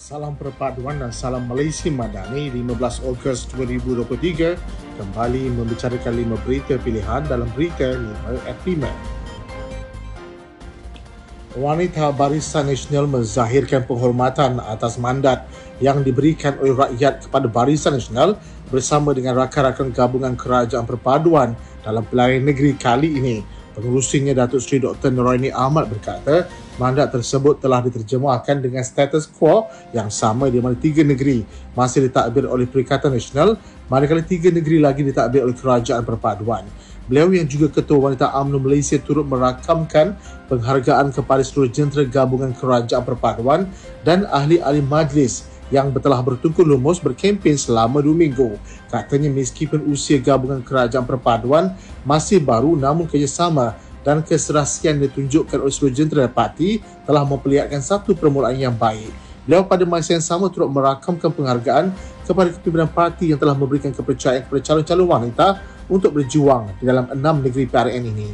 Salam perpaduan dan salam Malaysia Madani. 15 Ogos 2023 kembali membicarakan 5 berita pilihan dalam berita 5@5. Wanita Barisan Nasional menzahirkan penghormatan atas mandat yang diberikan oleh rakyat kepada Barisan Nasional bersama dengan rakan-rakan gabungan kerajaan perpaduan dalam pilihan negeri kali ini. Pengurusinya Datuk Seri Dr. Noraini Ahmad berkata, mandat tersebut telah diterjemahkan dengan status quo yang sama di mana 3 negeri masih ditadbir oleh Perikatan Nasional, manakala 3 negeri lagi ditadbir oleh Kerajaan Perpaduan. Beliau yang juga Ketua Wanita UMNO Malaysia turut merakamkan penghargaan kepada seluruh jentera gabungan Kerajaan Perpaduan dan ahli-ahli majlis yang telah bertungku lumus berkempen selama 2 minggu. Katanya meskipun usia gabungan Kerajaan Perpaduan masih baru, namun kerjasama dan keserasian ditunjukkan oleh seluruh jentera parti telah memperlihatkan satu permulaan yang baik. Beliau pada masa yang sama turut merakamkan penghargaan kepada kepimpinan parti yang telah memberikan kepercayaan kepada calon-calon wanita untuk berjuang di dalam 6 negeri PRN ini.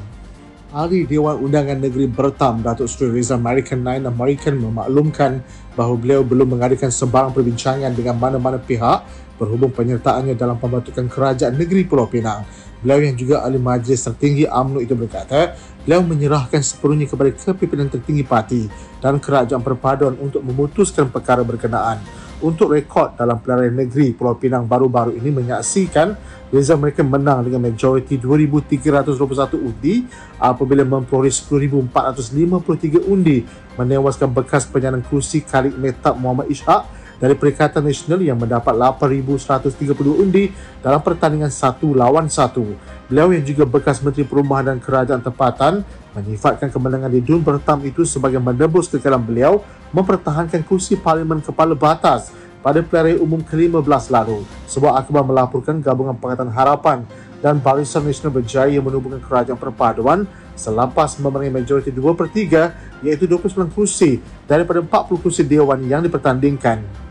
Ahli Dewan Undangan Negeri Bertam, Datuk Seri Rizal Marikan memaklumkan bahawa beliau belum mengadakan sebarang perbincangan dengan mana-mana pihak berhubung penyertaannya dalam pembentukan kerajaan negeri Pulau Pinang. Beliau yang juga ahli majlis tertinggi UMNO itu berkata, beliau menyerahkan sepenuhnya kepada kepimpinan tertinggi parti dan kerajaan perpaduan untuk memutuskan perkara berkenaan. Untuk rekod dalam pilihan negeri Pulau Pinang baru-baru ini menyaksikan Rizal Marikan menang dengan majoriti 2,321 undi apabila memperoleh 10,453 undi, menewaskan bekas penyandang kerusi Khalid Metab Muhammad Ishaq dari Perikatan Nasional yang mendapat 8,132 undi dalam pertandingan 1 lawan 1. Beliau yang juga bekas Menteri Perumahan dan Kerajaan Tempatan menyifatkan kemenangan di Dun Bertam itu sebagai menebus kekalan beliau mempertahankan kursi Parlimen Kepala Batas pada pilihan umum ke-15 lalu. Sebuah akhbar melaporkan gabungan Pakatan Harapan dan Barisan Nasional berjaya menumbuhkan Kerajaan Perpaduan selepas memerangi majoriti 2/3 iaitu 29 kursi daripada 40 kursi Dewan yang dipertandingkan.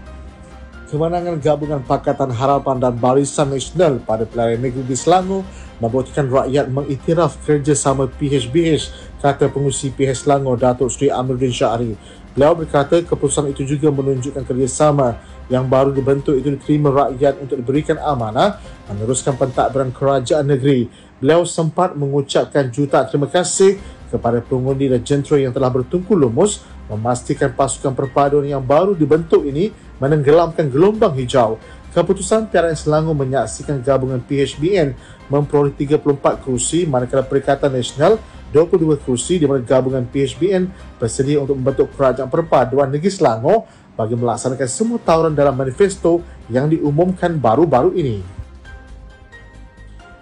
Kemenangan gabungan Pakatan Harapan dan Barisan Nasional pada pilihan negeri di Selangor membuatkan rakyat mengiktiraf kerjasama PH-BN, kata pengurusi PH Selangor Datuk Seri Amirudin Shari. Beliau berkata keputusan itu juga menunjukkan kerjasama yang baru dibentuk itu diterima rakyat untuk diberikan amanah meneruskan pentadbiran kerajaan negeri. Beliau sempat mengucapkan juta terima kasih kepada pengundi dan jentera yang telah bertungku lumus memastikan pasukan perpaduan yang baru dibentuk ini menenggelamkan gelombang hijau. Keputusan PRN Selangor menyaksikan gabungan PH-BN memperoleh 34 kerusi, manakala Perikatan Nasional 22 kerusi di mana gabungan PH-BN bersedia untuk membentuk Kerajaan Perpaduan Negeri Selangor bagi melaksanakan semua tawaran dalam manifesto yang diumumkan baru-baru ini.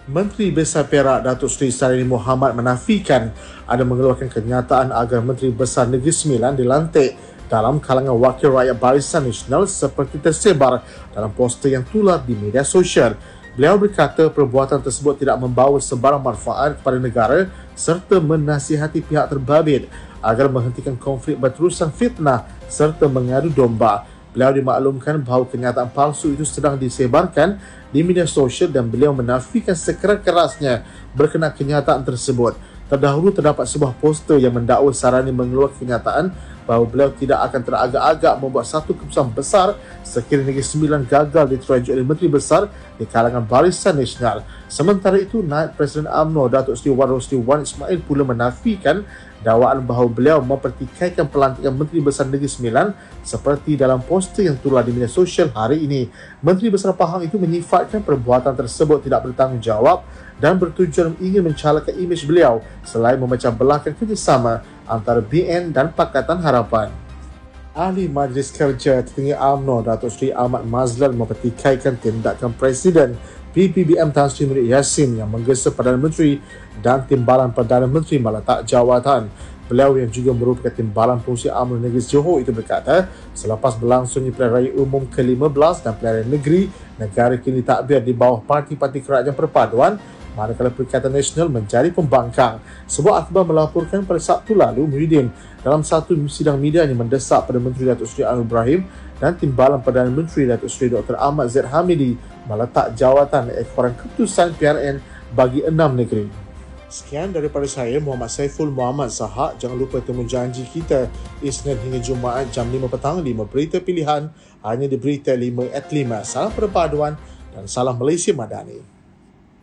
Menteri Besar Perak Datuk Seri Saarani Muhammad menafikan ada mengeluarkan kenyataan agar Menteri Besar Negeri Sembilan dilantik dalam kalangan wakil rakyat Barisan Nasional seperti tersebar dalam poster yang tular di media sosial. Beliau berkata perbuatan tersebut tidak membawa sebarang manfaat kepada negara serta menasihati pihak terbabit agar menghentikan konflik berterusan fitnah serta mengadu domba. Beliau dimaklumkan bahawa kenyataan palsu itu sedang disebarkan di media sosial dan beliau menafikan sekeras-kerasnya berkenaan kenyataan tersebut. Terdahulu terdapat sebuah poster yang mendakwa Saarani mengeluarkan kenyataan bahawa beliau tidak akan teragak-agak membuat satu keputusan besar sekiranya Negeri Sembilan gagal diteruja oleh Menteri Besar di kalangan Barisan Nasional. Sementara itu, Naib Presiden UMNO Datuk Seri Wan Rosdy Wan Ismail pula menafikan dakwaan bahawa beliau mempertikaikan pelantikan Menteri Besar Negeri Sembilan seperti dalam poster yang tular di media sosial hari ini. Menteri Besar Pahang itu menyifatkan perbuatan tersebut tidak bertanggungjawab dan bertujuan ingin mencalakan imej beliau selain memecah belahkan kerjasama antara BN dan Pakatan Harapan. Ahli Majlis Kerja Tertinggi UMNO Datuk Seri Ahmad Maslan mempertikaikan tindakan Presiden PPBM Tan Sri Muhyiddin Yassin yang menggesa Perdana Menteri dan Timbalan Perdana Menteri meletak jawatan. Beliau yang juga merupakan Timbalan Pengurusi UMNO Negeri Johor itu berkata, selepas berlangsungnya pilihan raya umum ke-15 dan pilihan negeri, negara kini ditadbir di bawah parti-parti kerajaan perpaduan, manakala Perikatan Nasional menjadi pembangkang. Sebuah akhbar melaporkan pada Sabtu lalu Muhyiddin dalam satu sidang media yang mendesak Perdana Menteri Datuk Seri Anwar Ibrahim dan Timbalan Perdana Menteri Datuk Seri Dr. Ahmad Zahid Hamidi meletak jawatan ekoran keputusan PRN bagi 6 negeri. Sekian daripada saya, Muhammad Saiful Muhammad Sahak. Jangan lupa temu janji kita Isnin hingga Jumaat jam 5 petang, 5 berita pilihan hanya di Berita 5@5. Salam perpaduan dan salam Malaysia Madani.